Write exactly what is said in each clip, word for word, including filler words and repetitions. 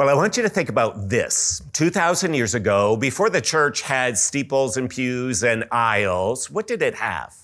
Well, I want you to think about this. two thousand years ago, before the church had steeples and pews and aisles, what did it have?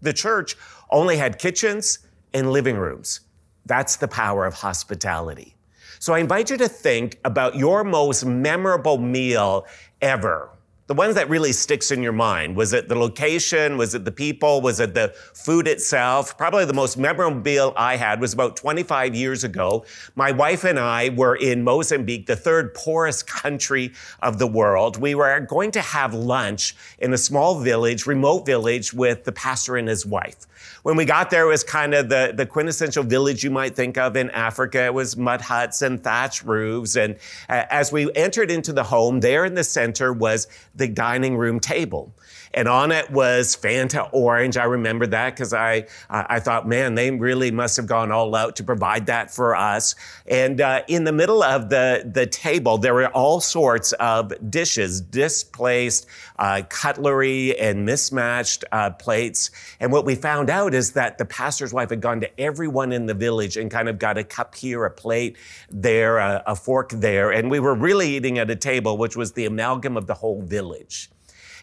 The church only had kitchens and living rooms. That's the power of hospitality. So I invite you to think about your most memorable meal ever. The ones that really sticks in your mind. Was it the location? Was it the people? Was it the food itself? Probably the most memorable meal I had was about twenty-five years ago. My wife and I were in Mozambique, the third poorest country of the world. We were going to have lunch in a small village, remote village, with the pastor and his wife. When we got there, it was kind of the, the quintessential village you might think of in Africa. It was mud huts and thatch roofs. And uh, as we entered into the home, there in the center was the dining room table. And on it was Fanta Orange. I remember that because I, uh, I thought, man, they really must have gone all out to provide that for us. And uh, in the middle of the, the table, there were all sorts of dishes, displaced uh, cutlery and mismatched uh, plates. And what we found out is that the pastor's wife had gone to everyone in the village and kind of got a cup here, a plate there, a, a fork there. And we were really eating at a table, which was the amalgam of the whole village.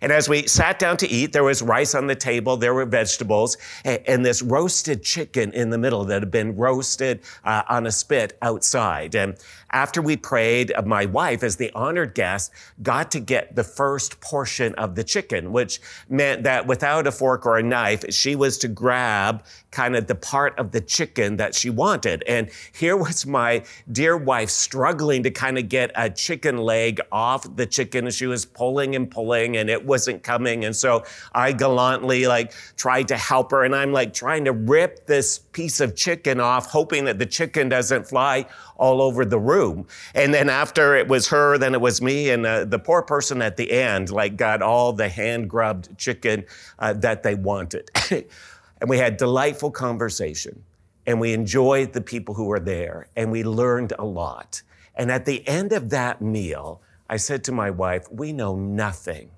And as we sat down to eat, there was rice on the table, there were vegetables, and this roasted chicken in the middle that had been roasted uh, on a spit outside. And after we prayed, my wife, as the honored guest, got to get the first portion of the chicken, which meant that without a fork or a knife, she was to grab kind of the part of the chicken that she wanted. And here was my dear wife struggling to kind of get a chicken leg off the chicken, and she was pulling and pulling, and it wasn't coming. And so I gallantly like tried to help her, and I'm like trying to rip this piece of chicken off, hoping that the chicken doesn't fly all over the room. And then after it was her, then it was me, and uh, the poor person at the end like got all the hand-grubbed chicken uh, that they wanted. And we had delightful conversation, and we enjoyed the people who were there, and we learned a lot. And at the end of that meal, I said to my wife, we know nothing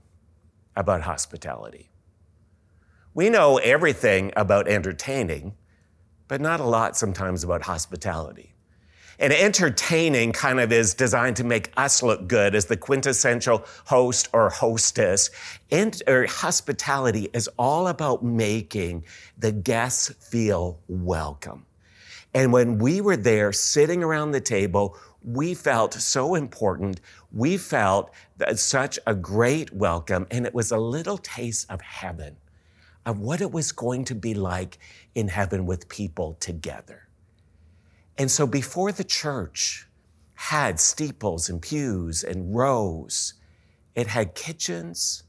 about hospitality. We know everything about entertaining, but not a lot sometimes about hospitality. And entertaining kind of is designed to make us look good as the quintessential host or hostess. And or hospitality is all about making the guests feel welcome. And when we were there sitting around the table, we felt so important. We felt that such a great welcome, and it was a little taste of heaven, of what it was going to be like in heaven with people together. And so before the church had steeples and pews and rows, it had kitchens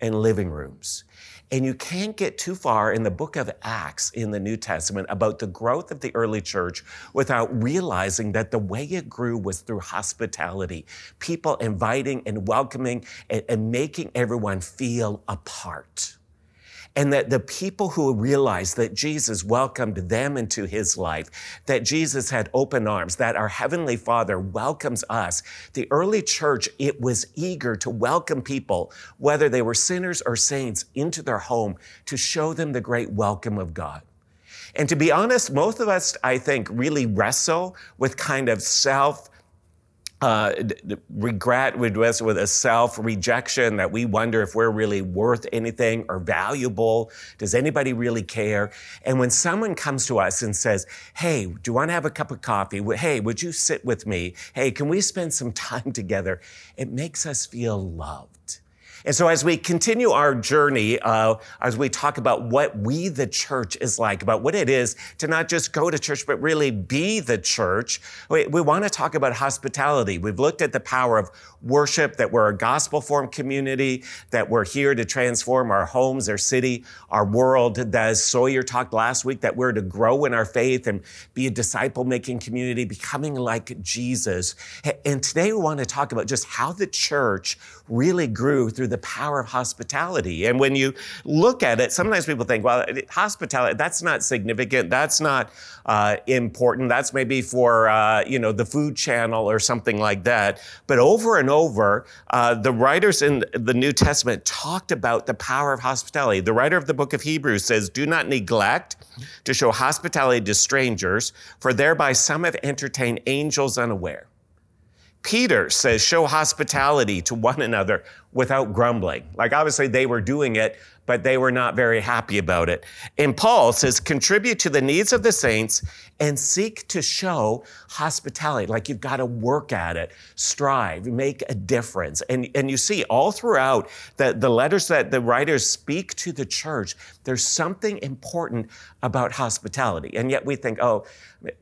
and living rooms. And you can't get too far in the book of Acts in the New Testament about the growth of the early church without realizing that the way it grew was through hospitality, people inviting and welcoming and, and making everyone feel a part. And that the people who realized that Jesus welcomed them into his life, that Jesus had open arms, that our Heavenly Father welcomes us, the early church, it was eager to welcome people, whether they were sinners or saints, into their home to show them the great welcome of God. And to be honest, most of us, I think, really wrestle with kind of self Uh, regret, we wrestle with a self-rejection that we wonder if we're really worth anything or valuable. Does anybody really care? And when someone comes to us and says, hey, do you want to have a cup of coffee? Hey, would you sit with me? Hey, can we spend some time together? It makes us feel loved. And so as we continue our journey, uh, as we talk about what we, the church, is like, about what it is to not just go to church, but really be the church, we, we want to talk about hospitality. We've looked at the power of worship, that we're a gospel-formed community, that we're here to transform our homes, our city, our world. As Sawyer talked last week, that we're to grow in our faith and be a disciple-making community, becoming like Jesus. And today we want to talk about just how the church really grew through the power of hospitality. And when you look at it, sometimes people think, well, hospitality, that's not significant. That's not uh, important. That's maybe for, uh, you know, the food channel or something like that. But over and over, uh, the writers in the New Testament talked about the power of hospitality. The writer of the book of Hebrews says, do not neglect to show hospitality to strangers, for thereby some have entertained angels unaware. Peter says, show hospitality to one another without grumbling. Like obviously they were doing it, but they were not very happy about it. And Paul says, contribute to the needs of the saints and seek to show hospitality. Like you've got to work at it, strive, make a difference. And, and you see all throughout the, the letters that the writers speak to the church, there's something important about hospitality. And yet we think, oh,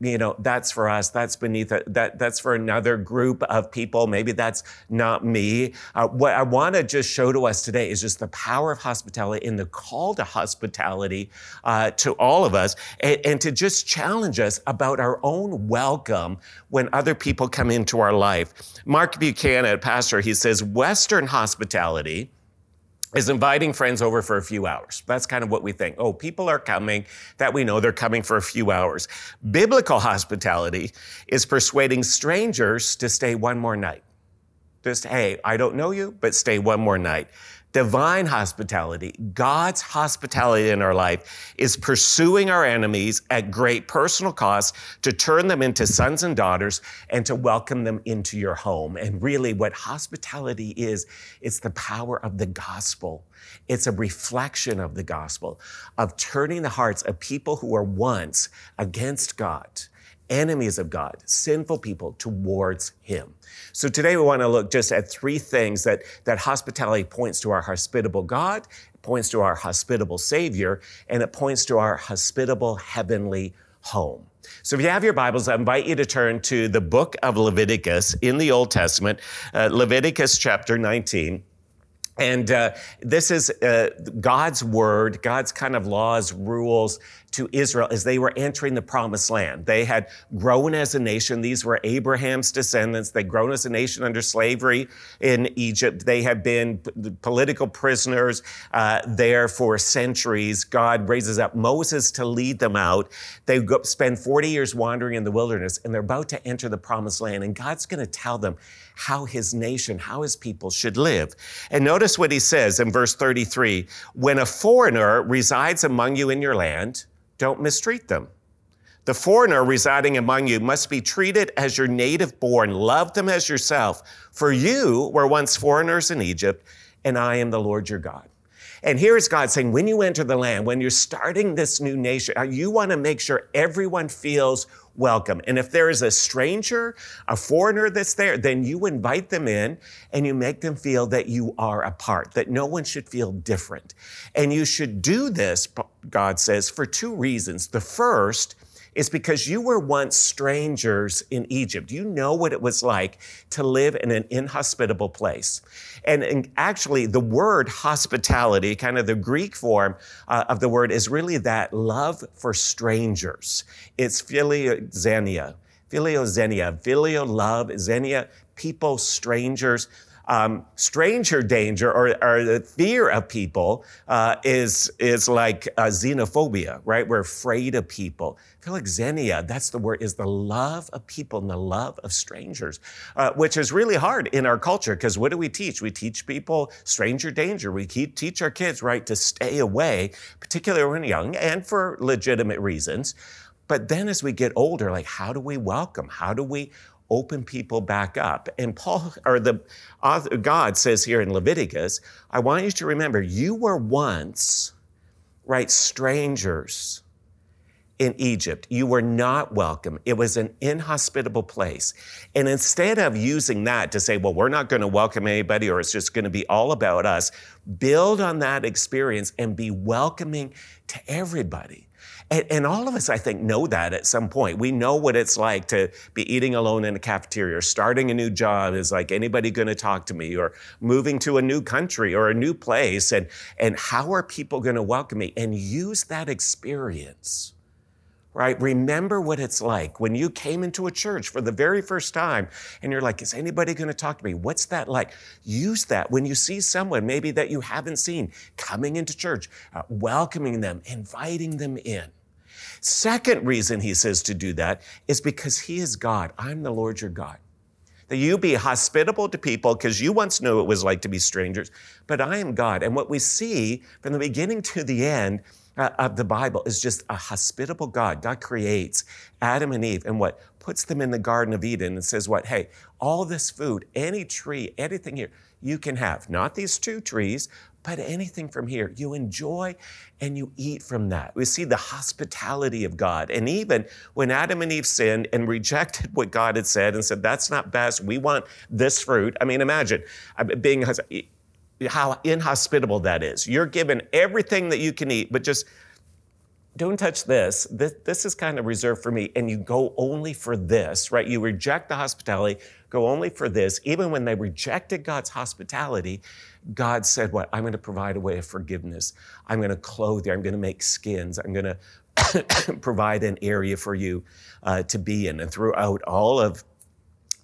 you know, that's for us, that's beneath it, that, that's for another group of people, maybe that's not me. Uh, what I want to just show to us today is just the power of hospitality and the call to hospitality uh, to all of us, and, and to just challenge us about our own welcome when other people come into our life. Mark Buchanan, a pastor, he says, Western hospitality is inviting friends over for a few hours. That's kind of what we think. Oh, people are coming, that we know they're coming for a few hours. Biblical hospitality is persuading strangers to stay one more night. Just, hey, I don't know you, but stay one more night. Divine hospitality, God's hospitality in our life, is pursuing our enemies at great personal cost to turn them into sons and daughters and to welcome them into your home. And really what hospitality is, it's the power of the gospel. It's a reflection of the gospel, of turning the hearts of people who were once against God, enemies of God, sinful people, towards him. So today we want to look just at three things that, that hospitality points to: our hospitable God, it points to our hospitable Savior, and it points to our hospitable heavenly home. So if you have your Bibles, I invite you to turn to the book of Leviticus in the Old Testament, uh, Leviticus chapter nineteen. And uh, this is uh, God's word, God's kind of laws, rules to Israel as they were entering the promised land. They had grown as a nation. These were Abraham's descendants. They'd grown as a nation under slavery in Egypt. They had been p- political prisoners uh, there for centuries. God raises up Moses to lead them out. They go, spend forty years wandering in the wilderness, and they're about to enter the promised land. And God's going to tell them how his nation, how his people should live. And notice what he says in verse thirty-three, when a foreigner resides among you in your land, don't mistreat them. The foreigner residing among you must be treated as your native born. Love them as yourself. For you were once foreigners in Egypt, and I am the Lord your God. And here is God saying, when you enter the land, when you're starting this new nation, you want to make sure everyone feels welcome. And if there is a stranger, a foreigner that's there, then you invite them in and you make them feel that you are apart, that no one should feel different. And you should do this, God says, for two reasons. The first is because you were once strangers in Egypt. You know what it was like to live in an inhospitable place. And, and actually, the word hospitality, kind of the Greek form uh, of the word, is really that love for strangers. It's philoxenia, philoxenia, phileo love, xenia, people, strangers. Um, stranger danger or, or the fear of people uh, is, is like uh, xenophobia, right? We're afraid of people. Philoxenia, that's the word, is the love of people and the love of strangers, uh, which is really hard in our culture because what do we teach? We teach people stranger danger. We keep, teach our kids, right, to stay away, particularly when young and for legitimate reasons. But then as we get older, like how do we welcome? How do we open people back up? And Paul, or the author, God says here in Leviticus, I want you to remember, you were once, right, strangers in Egypt. You were not welcome. It was an inhospitable place. And instead of using that to say, well, we're not going to welcome anybody or it's just going to be all about us, build on that experience and be welcoming to everybody. And, and all of us, I think, know that at some point. We know what it's like to be eating alone in a cafeteria, or starting a new job, is like, anybody going to talk to me, or moving to a new country or a new place, and, and how are people going to welcome me? And use that experience, right? Remember what it's like when you came into a church for the very first time and you're like, is anybody going to talk to me? What's that like? Use that when you see someone maybe that you haven't seen coming into church, uh, welcoming them, inviting them in. Second reason he says to do that is because he is God. I'm the Lord your God. That you be hospitable to people because you once knew what it was like to be strangers, but I am God. And what we see from the beginning to the end of the Bible is just a hospitable God. God creates Adam and Eve in what? puts them in the Garden of Eden and says what? Hey, all this food, any tree, anything here, you can have. Not these two trees, but anything from here. You enjoy and you eat from that. We see the hospitality of God. And even when Adam and Eve sinned and rejected what God had said and said, that's not best, we want this fruit. I mean, imagine being how inhospitable that is. You're given everything that you can eat, but just don't touch this. this. This is kind of reserved for me. And you go only for this, right? You reject the hospitality, go only for this. Even when they rejected God's hospitality, God said, what? I'm going to provide a way of forgiveness. I'm going to clothe you. I'm going to make skins. I'm going to provide an area for you uh, to be in. And throughout all of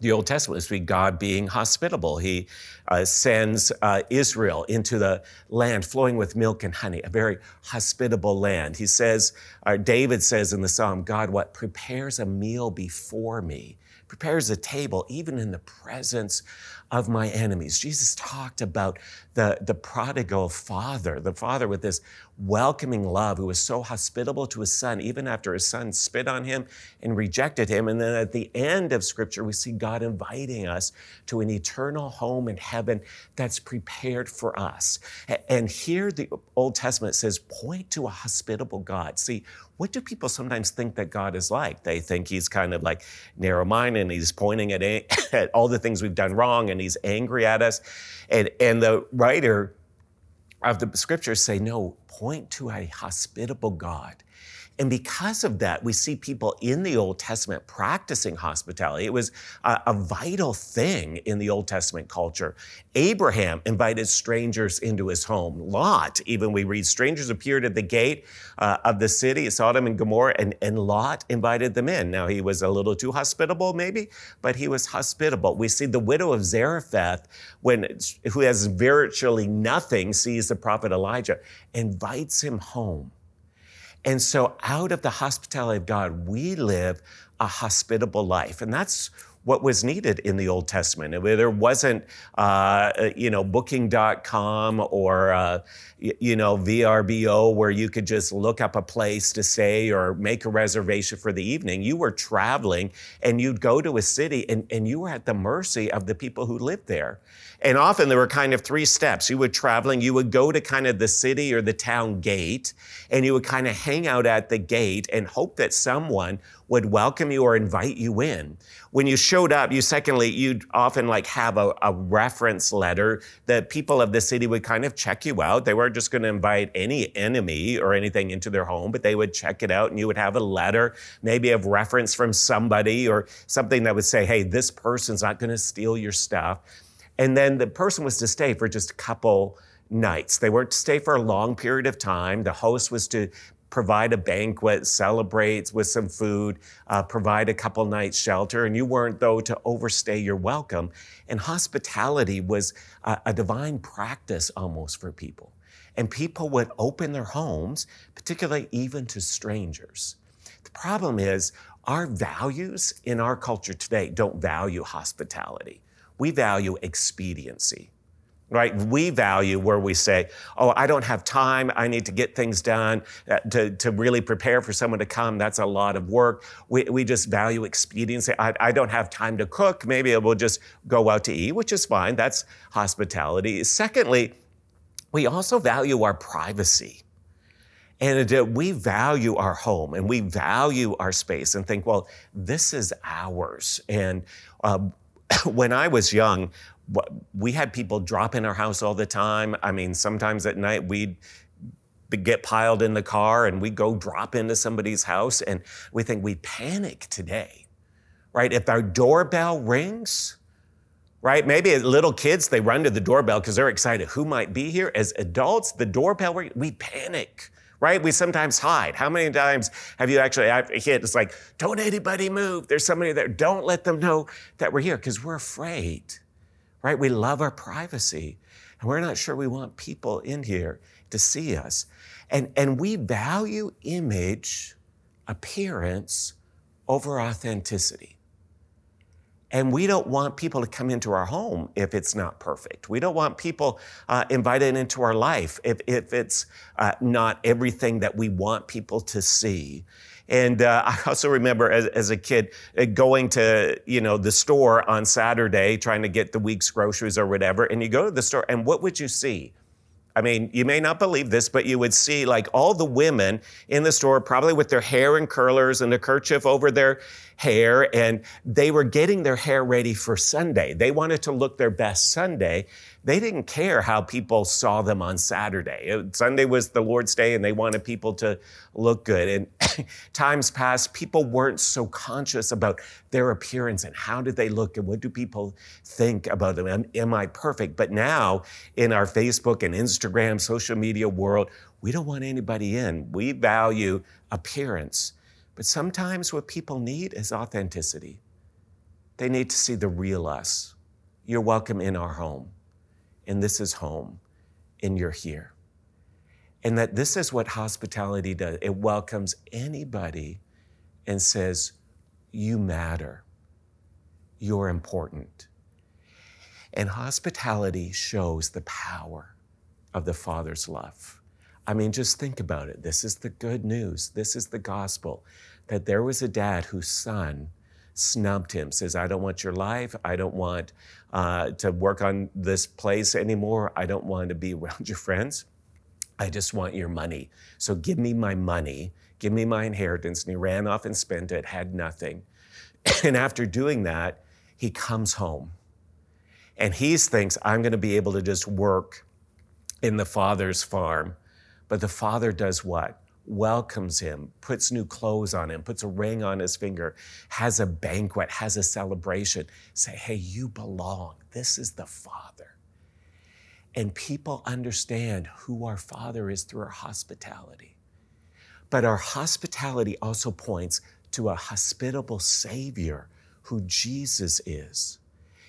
the Old Testament, we see God being hospitable. He uh, sends uh, Israel into the land flowing with milk and honey, a very hospitable land. He says, or David says in the Psalm, God, what? Prepares a meal before me, prepares a table, even in the presence of my enemies. Jesus talked about the, the prodigal father, the father with this welcoming love who was so hospitable to his son, even after his son spit on him and rejected him. And then at the end of Scripture, we see God inviting us to an eternal home in heaven that's prepared for us. And here the Old Testament says, point to a hospitable God. See, what do people sometimes think that God is like? They think he's kind of like narrow-minded and he's pointing at, a- at all the things we've done wrong and he's angry at us. And, and the writer of the Scriptures say, no, point to a hospitable God. And because of that, we see people in the Old Testament practicing hospitality. It was a, a vital thing in the Old Testament culture. Abraham invited strangers into his home. Lot, even we read, strangers appeared at the gate uh, of the city, Sodom and Gomorrah, and, and Lot invited them in. Now, he was a little too hospitable, maybe, but he was hospitable. We see the widow of Zarephath, when, who has virtually nothing, sees the prophet Elijah, invites him home. And so out of the hospitality of God, we live a hospitable life. And that's what was needed in the Old Testament. There wasn't, uh, you know, booking dot com or, uh, you know, V R B O where you could just look up a place to stay or make a reservation for the evening. You were traveling and you'd go to a city and, and you were at the mercy of the people who lived there. And often there were kind of three steps. You were traveling, you would go to kind of the city or the town gate and you would kind of hang out at the gate and hope that someone would welcome you or invite you in. When you showed up, you secondly, you'd often like have a, a reference letter that people of the city would kind of check you out. They weren't just going to invite any enemy or anything into their home, but they would check it out and you would have a letter, maybe of reference from somebody or something that would say, hey, this person's not going to steal your stuff. And then the person was to stay for just a couple nights. They weren't to stay for a long period of time. The host was to provide a banquet, celebrate with some food, uh, provide a couple nights shelter, and you weren't, though, to overstay your welcome. And hospitality was a, a divine practice almost for people. And people would open their homes, particularly even to strangers. The problem is our values in our culture today don't value hospitality. We value expediency. Right? We value where we say, oh, I don't have time. I need to get things done uh, to, to really prepare for someone to come. That's a lot of work. We, we just value expediency. I, I don't have time to cook. Maybe we'll just go out to eat, which is fine. That's hospitality. Secondly, we also value our privacy. And uh, we value our home and we value our space and think, well, this is ours. And uh, when I was young, we had people drop in our house all the time. I mean, sometimes at night we'd get piled in the car and we'd go drop into somebody's house and we think we panic today, right? If our doorbell rings, right? Maybe as little kids, they run to the doorbell because they're excited. Who might be here? As adults, the doorbell rings, we panic. Right? We sometimes hide. How many times have you actually hit? It's like, don't anybody move. There's somebody there. Don't let them know that we're here because we're afraid, right? We love our privacy and we're not sure we want people in here to see us. And, and we value image, appearance over authenticity. And we don't want people to come into our home if it's not perfect. We don't want people uh, invited into our life if, if it's uh, not everything that we want people to see. And uh, I also remember as, as a kid uh, going to, you know, the store on Saturday, trying to get the week's groceries or whatever. And you go to the store, and what would you see? I mean, you may not believe this, but you would see like all the women in the store, probably with their hair in curlers and a kerchief over their hair, and they were getting their hair ready for Sunday. They wanted to look their best Sunday. They didn't care how people saw them on Saturday. It, Sunday was the Lord's Day, and they wanted people to look good. And times past, people weren't so conscious about their appearance and how did they look and what do people think about them? Am, am I perfect? But now in our Facebook and Instagram, social media world, we don't want anybody in. We value appearance. But sometimes what people need is authenticity. They need to see the real us. You're welcome in our home, and this is home, and you're here. And that this is what hospitality does. It welcomes anybody and says, you matter, you're important. And hospitality shows the power of the Father's love. I mean, just think about it. This is the good news. This is the gospel, that there was a dad whose son snubbed him, says, I don't want your life. I don't want uh, to work on this place anymore. I don't want to be around your friends. I just want your money. So give me my money. Give me my inheritance. And he ran off and spent it, had nothing. And after doing that, he comes home. And he thinks, I'm going to be able to just work in the father's farm. But the father does what? Welcomes him, puts new clothes on him, puts a ring on his finger, has a banquet, has a celebration. Say, hey, you belong. This is the Father. And people understand who our Father is through our hospitality. But our hospitality also points to a hospitable Savior who Jesus is.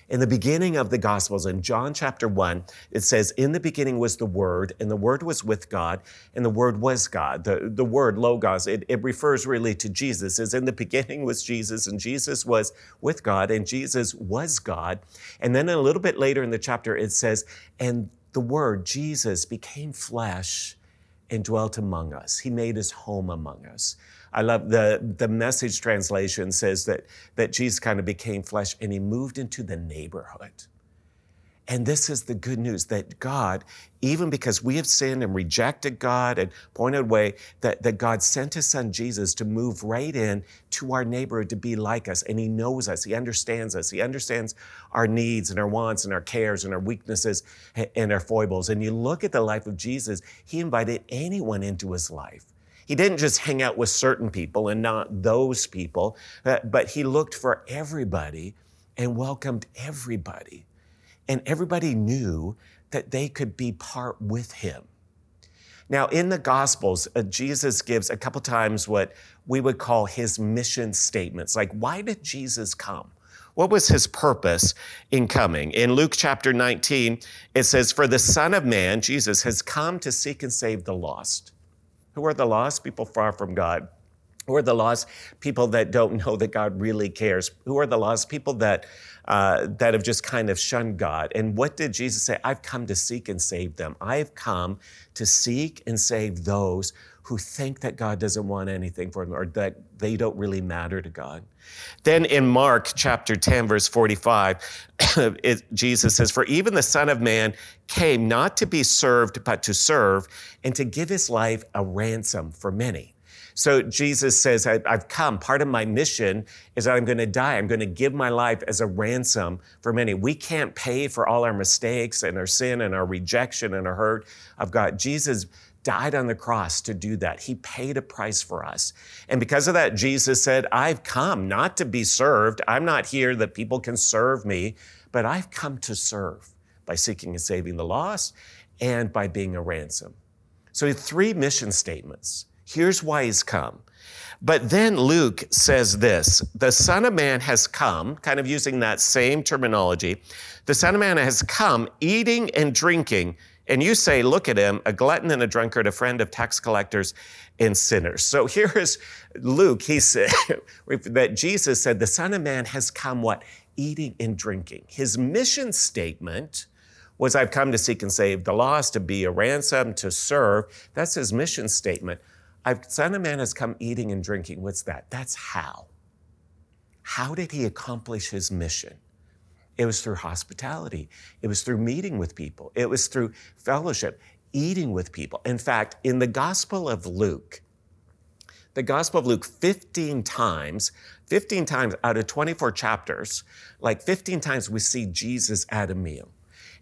In the beginning of the Gospels, in John chapter one, it says, in the beginning was the Word, and the Word was with God, and the Word was God. The, the word, logos, it, it refers really to Jesus. It's in the beginning was Jesus, and Jesus was with God, and Jesus was God. And then a little bit later in the chapter, it says, and the Word, Jesus, became flesh and dwelt among us. He made his home among us. I love the, the Message translation says that, that Jesus kind of became flesh and he moved into the neighborhood. And this is the good news that God, even because we have sinned and rejected God and pointed away, that, that God sent his son Jesus to move right in to our neighborhood to be like us. And he knows us, he understands us, he understands our needs and our wants and our cares and our weaknesses and our foibles. And you look at the life of Jesus, he invited anyone into his life. He didn't just hang out with certain people and not those people, but he looked for everybody and welcomed everybody. And everybody knew that they could be part with him. Now, in the Gospels, uh, Jesus gives a couple times what we would call his mission statements. Like, why did Jesus come? What was his purpose in coming? In Luke chapter nineteen, it says, for the Son of Man, Jesus, has come to seek and save the lost. Who are the lost? People far from God. Who are the lost? People that don't know that God really cares. Who are the lost? People that uh, that have just kind of shunned God. And what did Jesus say? I've come to seek and save them. I've come to seek and save those who think that God doesn't want anything for them or that they don't really matter to God. Then in Mark chapter ten, verse forty-five, it, Jesus says, for even the Son of Man came not to be served, but to serve and to give his life a ransom for many. So Jesus says, I've come. Part of my mission is that I'm going to die. I'm going to give my life as a ransom for many. We can't pay for all our mistakes and our sin and our rejection and our hurt of God. Jesus died on the cross to do that. He paid a price for us. And because of that, Jesus said, I've come not to be served. I'm not here that people can serve me, but I've come to serve by seeking and saving the lost and by being a ransom. So three mission statements. Here's why he's come. But then Luke says this, the Son of Man has come, kind of using that same terminology. The Son of Man has come eating and drinking. And you say, look at him, a glutton and a drunkard, a friend of tax collectors and sinners. So here is Luke, he said that Jesus said, the Son of Man has come what? Eating and drinking. His mission statement was, I've come to seek and save the lost, to be a ransom, to serve. That's his mission statement. I've, Son of Man has come eating and drinking. What's that? That's how. How did he accomplish his mission? It was through hospitality. It was through meeting with people. It was through fellowship, eating with people. In fact, in the Gospel of Luke, the Gospel of Luke, fifteen times, fifteen times out of twenty-four chapters, like fifteen times we see Jesus at a meal.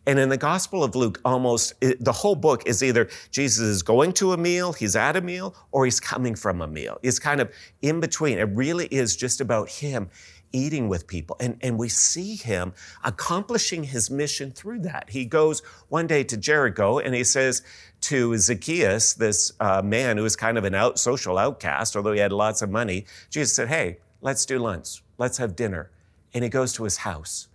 And in the Gospel of Luke, almost the whole book is either Jesus is going to a meal, he's at a meal, or he's coming from a meal. It's kind of in between. It really is just about him eating with people. And, and we see him accomplishing his mission through that. He goes one day to Jericho and he says to Zacchaeus, this uh, man who was kind of an out social outcast, although he had lots of money, Jesus said, hey, let's do lunch. Let's have dinner. And he goes to his house.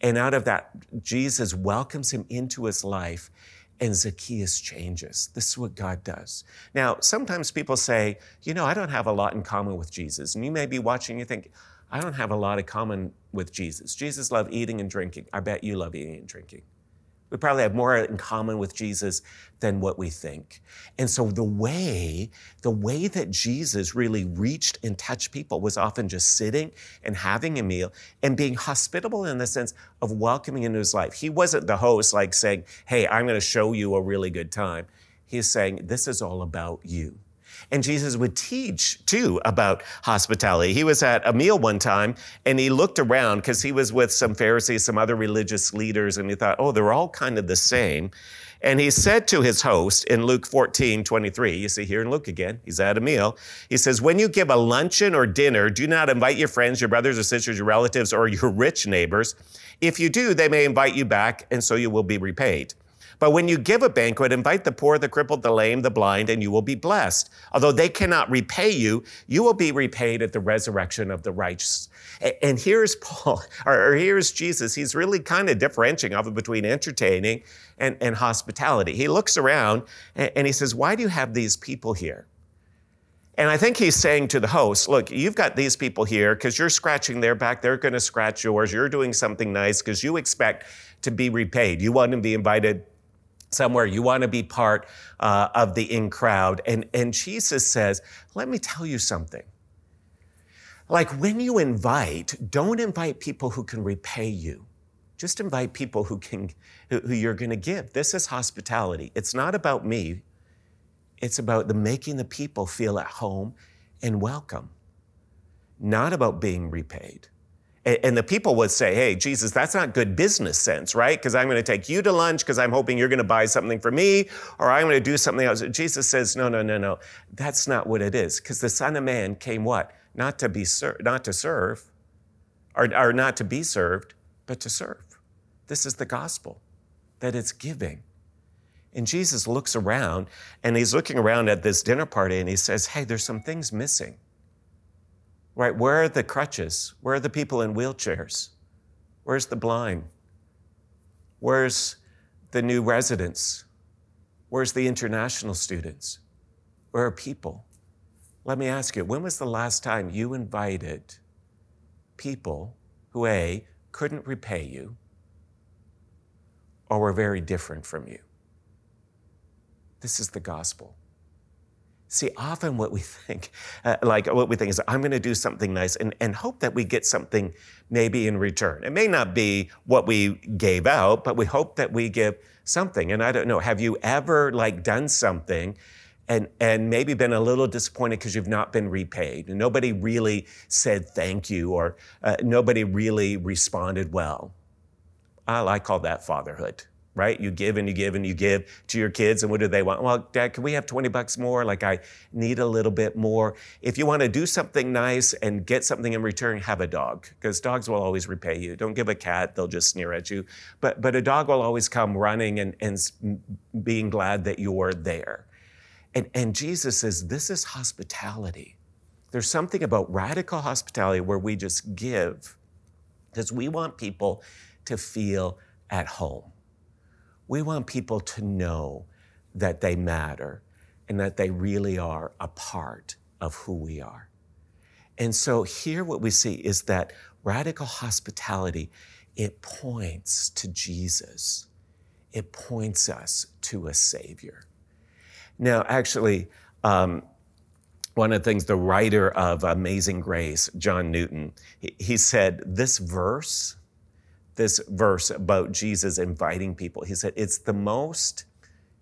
And out of that, Jesus welcomes him into his life and Zacchaeus changes. This is what God does. Now, sometimes people say, you know, I don't have a lot in common with Jesus. And you may be watching and you think, I don't have a lot in common with Jesus. Jesus loved eating and drinking. I bet you love eating and drinking. We probably have more in common with Jesus than what we think. And so the way, the way that Jesus really reached and touched people was often just sitting and having a meal and being hospitable in the sense of welcoming into his life. He wasn't the host like saying, hey, I'm going to show you a really good time. He's saying, this is all about you. And Jesus would teach, too, about hospitality. He was at a meal one time, and he looked around because he was with some Pharisees, some other religious leaders, and he thought, oh, they're all kind of the same. And he said to his host in Luke fourteen twenty-three, you see here in Luke again, he's at a meal. He says, when you give a luncheon or dinner, do not invite your friends, your brothers or sisters, your relatives, or your rich neighbors. If you do, they may invite you back, and so you will be repaid. But when you give a banquet, invite the poor, the crippled, the lame, the blind, and you will be blessed. Although they cannot repay you, you will be repaid at the resurrection of the righteous. And here's Paul, or here's Jesus. He's really kind of differentiating often between entertaining and, and hospitality. He looks around and he says, why do you have these people here? And I think he's saying to the host, look, you've got these people here because you're scratching their back. They're going to scratch yours. You're doing something nice because you expect to be repaid. You want to be invited somewhere, you want to be part uh, of the in crowd. And, and Jesus says, let me tell you something. Like when you invite, don't invite people who can repay you. Just invite people who can, who, who you're going to give. This is hospitality. It's not about me. It's about the making the people feel at home and welcome, not about being repaid. And the people would say, hey, Jesus, that's not good business sense, right? Because I'm going to take you to lunch because I'm hoping you're going to buy something for me or I'm going to do something else. Jesus says, no, no, no, no. That's not what it is. Because the Son of Man came what? Not to be ser- not to serve or, or not to be served, but to serve. This is the gospel, that it's giving. And Jesus looks around and he's looking around at this dinner party and he says, hey, there's some things missing. Right? Where are the crutches? Where are the people in wheelchairs? Where's the blind? Where's the new residents? Where's the international students? Where are people? Let me ask you, when was the last time you invited people who A, couldn't repay you or were very different from you? This is the gospel. See, often what we think, uh, like what we think is, I'm going to do something nice and, and hope that we get something maybe in return. It may not be what we gave out, but we hope that we give something. And I don't know, have you ever like done something and, and maybe been a little disappointed because you've not been repaid and nobody really said thank you or uh, nobody really responded well? Well, I call that fatherhood. Right? You give and you give and you give to your kids. And what do they want? Well, Dad, can we have twenty bucks more? Like I need a little bit more. If you want to do something nice and get something in return, have a dog because dogs will always repay you. Don't give a cat. They'll just sneer at you. But, but a dog will always come running and, and being glad that you're there. And, and Jesus says, this is hospitality. There's something about radical hospitality where we just give because we want people to feel at home. We want people to know that they matter and that they really are a part of who we are. And so here what we see is that radical hospitality, it points to Jesus. It points us to a Savior. Now, actually, um, one of the things the writer of Amazing Grace, John Newton, he said, this verse, this verse about Jesus inviting people, he said, it's the most,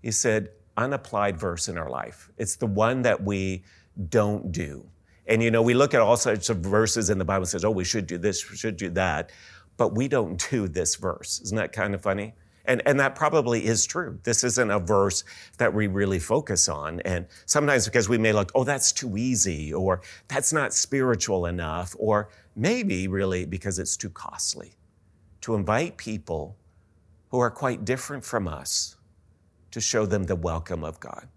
he said, unapplied verse in our life. It's the one that we don't do. And, you know, we look at all sorts of verses in the Bible and says, oh, we should do this, we should do that, but we don't do this verse. Isn't that kind of funny? And, and that probably is true. This isn't a verse that we really focus on. And sometimes because we may look, oh, that's too easy, or that's not spiritual enough, or maybe really because it's too costly to invite people who are quite different from us to show them the welcome of God.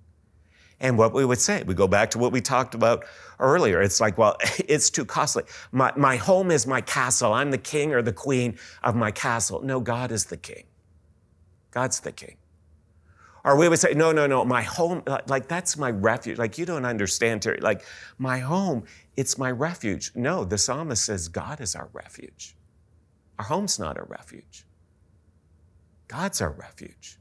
And what we would say, we go back to what we talked about earlier. It's like, well, it's too costly. My, my home is my castle. I'm the king or the queen of my castle. No, God is the king. God's the king. Or we would say, no, no, no, my home, like that's my refuge. Like you don't understand, Terry. Like my home, it's my refuge. No, the psalmist says God is our refuge. Our home's not our refuge. God's our refuge.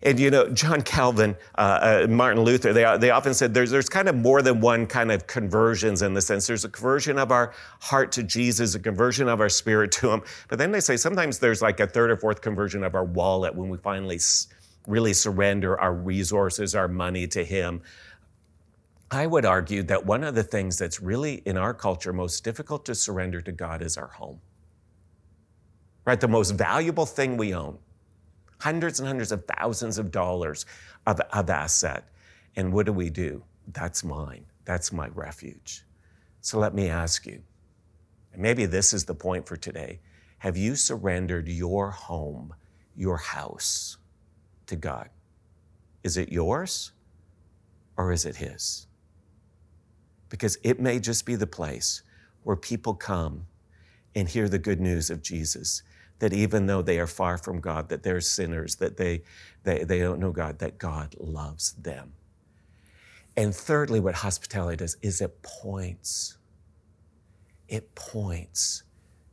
And you know, John Calvin, uh, uh, Martin Luther, they they often said there's there's kind of more than one kind of conversions in the sense. There's a conversion of our heart to Jesus, a conversion of our spirit to him. But then they say sometimes there's like a third or fourth conversion of our wallet when we finally s- really surrender our resources, our money to him. I would argue that one of the things that's really in our culture most difficult to surrender to God is our home. Right? The most valuable thing we own. Hundreds and hundreds of thousands of dollars of, of asset. And what do we do? That's mine. That's my refuge. So let me ask you, and maybe this is the point for today. Have you surrendered your home, your house to God? Is it yours or is it his? Because it may just be the place where people come and hear the good news of Jesus. That even though they are far from God, that they're sinners, that they, they, they don't know God, that God loves them. And thirdly, what hospitality does is it points. It points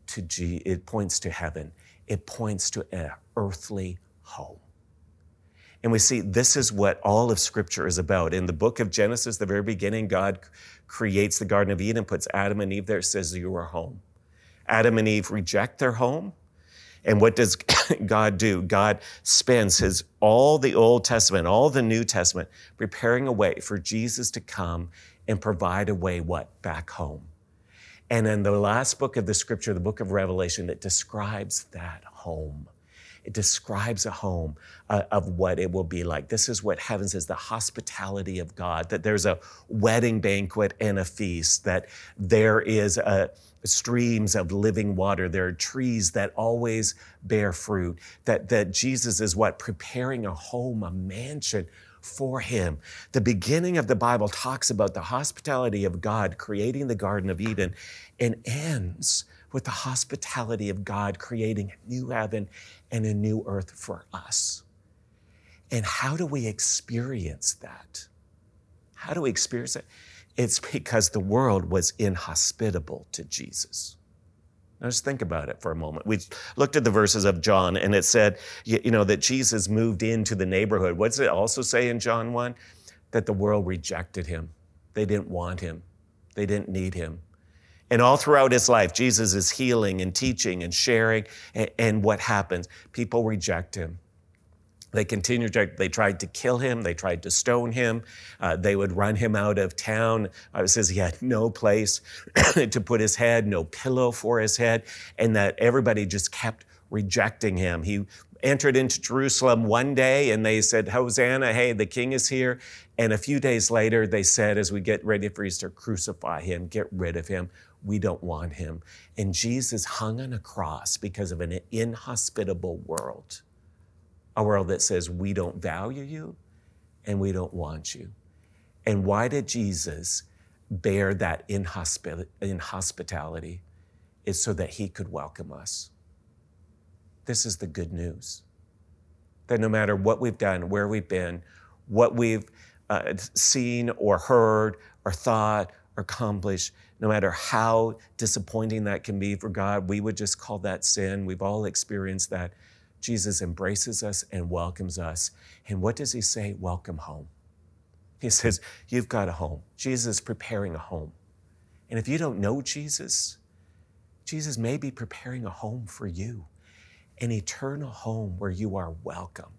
to G, it points to heaven. It points to an earthly home. And we see this is what all of Scripture is about. In the book of Genesis, the very beginning, God creates the Garden of Eden, puts Adam and Eve there, says you are home. Adam and Eve reject their home. And what does God do? God spends his all the Old Testament, all the New Testament, preparing a way for Jesus to come and provide a way, what? Back home. And in the last book of the Scripture, the book of Revelation, it describes that home. It describes a home uh, of what it will be like. This is what heaven says, the hospitality of God, that there's a wedding banquet and a feast, that there is a streams of living water. There are trees that always bear fruit, that, that Jesus is what? Preparing a home, a mansion for him. The beginning of the Bible talks about the hospitality of God creating the Garden of Eden and ends with the hospitality of God creating a new heaven and a new earth for us. And how do we experience that? How do we experience it? It's because the world was inhospitable to Jesus. Now just think about it for a moment. We looked at the verses of John and it said, you know, that Jesus moved into the neighborhood. What does it also say in John one? That the world rejected him. They didn't want him. They didn't need him. And all throughout his life, Jesus is healing and teaching and sharing. And, and what happens? People reject him. They continued, they tried to kill him, they tried to stone him, uh, they would run him out of town. Uh, it says he had no place to put his head, no pillow for his head, and that everybody just kept rejecting him. He entered into Jerusalem one day and they said, Hosanna, hey, the king is here. And a few days later, they said, as we get ready for Easter, crucify him, get rid of him. We don't want him. And Jesus hung on a cross because of an inhospitable world. A world that says, we don't value you and we don't want you. And why did Jesus bear that inhospit- inhospitality? It's so that he could welcome us. This is the good news. That no matter what we've done, where we've been, what we've uh, seen or heard or thought or accomplished, no matter how disappointing that can be for God, we would just call that sin. We've all experienced that. Jesus embraces us and welcomes us. And what does he say? Welcome home. He says, you've got a home. Jesus is preparing a home. And if you don't know Jesus, Jesus may be preparing a home for you, an eternal home where you are welcome.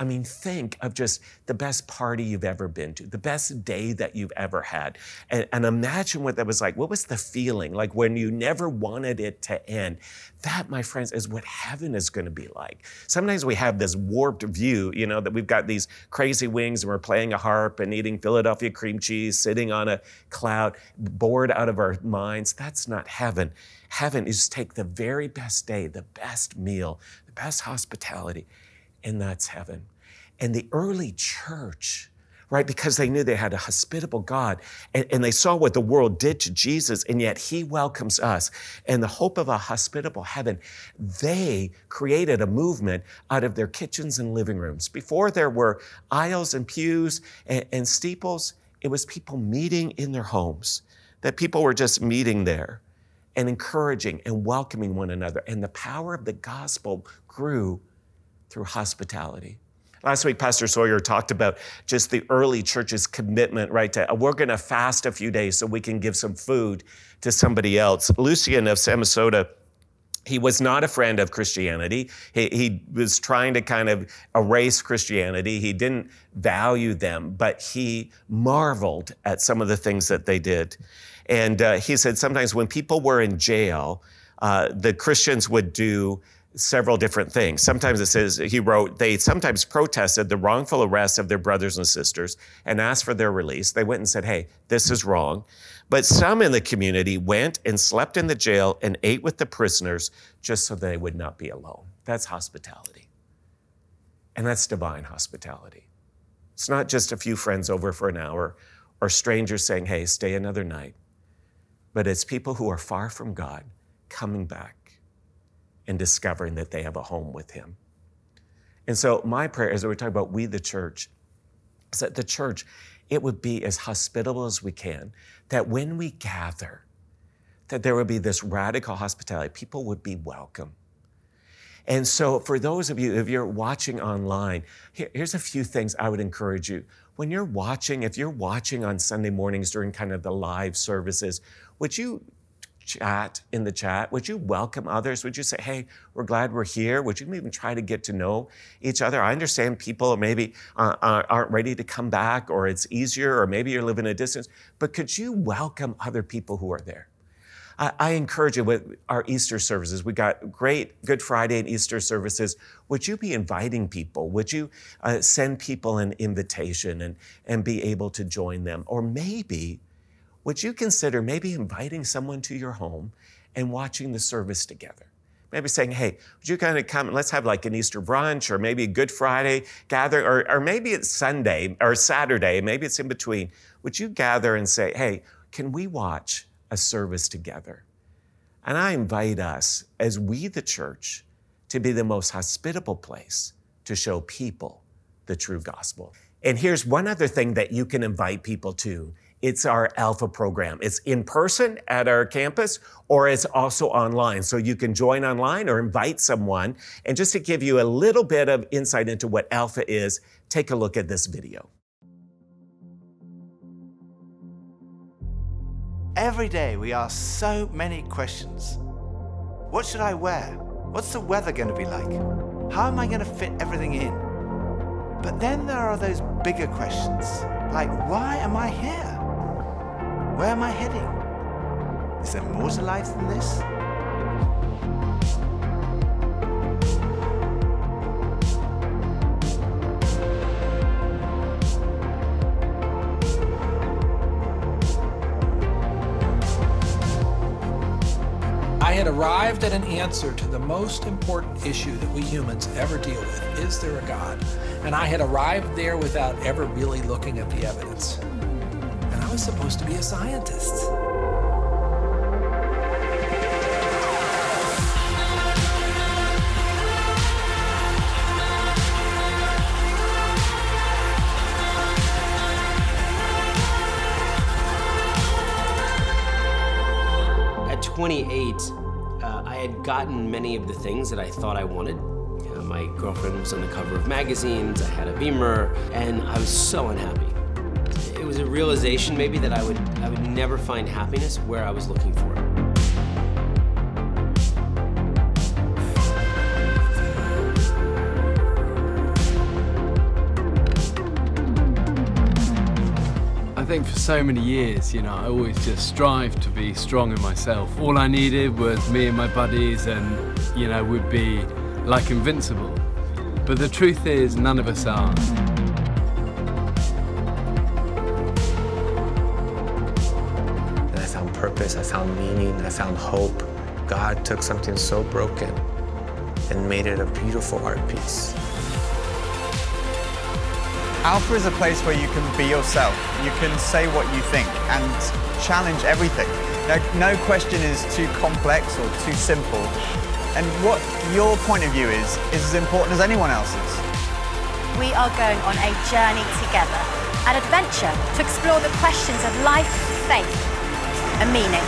I mean, think of just the best party you've ever been to, the best day that you've ever had. And, and imagine what that was like. What was the feeling? Like when you never wanted it to end. That, my friends, is what heaven is going to be like. Sometimes we have this warped view, you know, that we've got these crazy wings and we're playing a harp and eating Philadelphia cream cheese, sitting on a cloud, bored out of our minds. That's not heaven. Heaven is take the very best day, the best meal, the best hospitality. And that's heaven. And the early church, right, because they knew they had a hospitable God, and, and they saw what the world did to Jesus, and yet he welcomes us. And the hope of a hospitable heaven, they created a movement out of their kitchens and living rooms. Before there were aisles and pews and, and steeples, it was people meeting in their homes, that people were just meeting there and encouraging and welcoming one another. And the power of the gospel grew through hospitality. Last week, Pastor Sawyer talked about just the early church's commitment, right, to we're going to fast a few days so we can give some food to somebody else. Lucian of Samosata, he was not a friend of Christianity. He, he was trying to kind of erase Christianity. He didn't value them, but he marveled at some of the things that they did. And uh, he said sometimes when people were in jail, uh, the Christians would do several different things. Sometimes it says, he wrote, they sometimes protested the wrongful arrest of their brothers and sisters and asked for their release. They went and said, hey, this is wrong. But some in the community went and slept in the jail and ate with the prisoners just so they would not be alone. That's hospitality. And that's divine hospitality. It's not just a few friends over for an hour or strangers saying, hey, stay another night. But it's people who are far from God coming back and discovering that they have a home with him. And so my prayer as we're talking about we the church, is that the church, it would be as hospitable as we can, that when we gather, that there would be this radical hospitality, people would be welcome. And so for those of you, if you're watching online, here, here's a few things I would encourage you. When you're watching, if you're watching on Sunday mornings during kind of the live services, would you chat in the chat? Would you welcome others? Would you say, hey, we're glad we're here? Would you even try to get to know each other? I understand people maybe uh, aren't ready to come back, or it's easier, or maybe you're living a distance, but could you welcome other people who are there? I, I encourage you with our Easter services. We got great Good Friday and Easter services. Would you be inviting people? Would you uh, send people an invitation and, and be able to join them? Or maybe would you consider maybe inviting someone to your home and watching the service together? Maybe saying, hey, would you kind of come and let's have like an Easter brunch, or maybe a Good Friday gathering, or, or maybe it's Sunday or Saturday, maybe it's in between. Would you gather and say, hey, can we watch a service together? And I invite us as we the church to be the most hospitable place to show people the true gospel. And here's one other thing that you can invite people to. It's our Alpha program. It's in person at our campus, or it's also online. So you can join online or invite someone. And just to give you a little bit of insight into what Alpha is, take a look at this video. Every day we ask so many questions. What should I wear? What's the weather going to be like? How am I going to fit everything in? But then there are those bigger questions, like why am I here? Where am I heading? Is there more to life than this? I had arrived at an answer to the most important issue that we humans ever deal with. Is there a God? And I had arrived there without ever really looking at the evidence. I was supposed to be a scientist. At twenty-eight, uh, I had gotten many of the things that I thought I wanted. You know, my girlfriend was on the cover of magazines, I had a Beamer, and I was so unhappy. was a realization maybe that I would, I would never find happiness where I was looking for it. I think for so many years, you know, I always just strived to be strong in myself. All I needed was me and my buddies and, you know, we'd be like invincible. But the truth is, none of us are. I found purpose, I found meaning, I found hope. God took something so broken and made it a beautiful art piece. Alpha is a place where you can be yourself. You can say what you think and challenge everything. No, no question is too complex or too simple. And what your point of view is, is as important as anyone else's. We are going on a journey together, an adventure to explore the questions of life, faith, and meaning.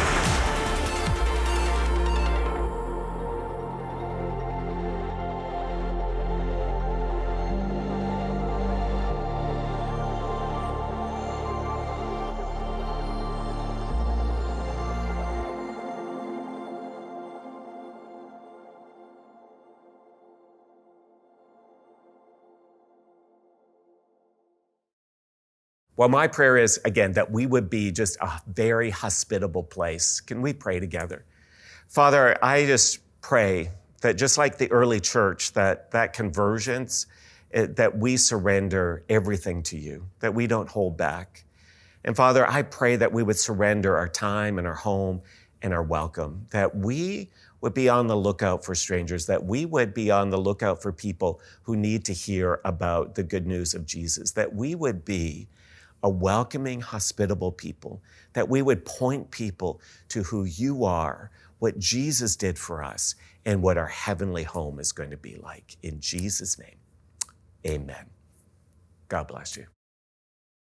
Well, my prayer is, again, that we would be just a very hospitable place. Can we pray together? Father, I just pray that just like the early church, that that convergence, it, that we surrender everything to you, that we don't hold back. And Father, I pray that we would surrender our time and our home and our welcome, that we would be on the lookout for strangers, that we would be on the lookout for people who need to hear about the good news of Jesus, that we would be a welcoming, hospitable people, that we would point people to who you are, what Jesus did for us, and what our heavenly home is going to be like. In Jesus' name, amen. God bless you.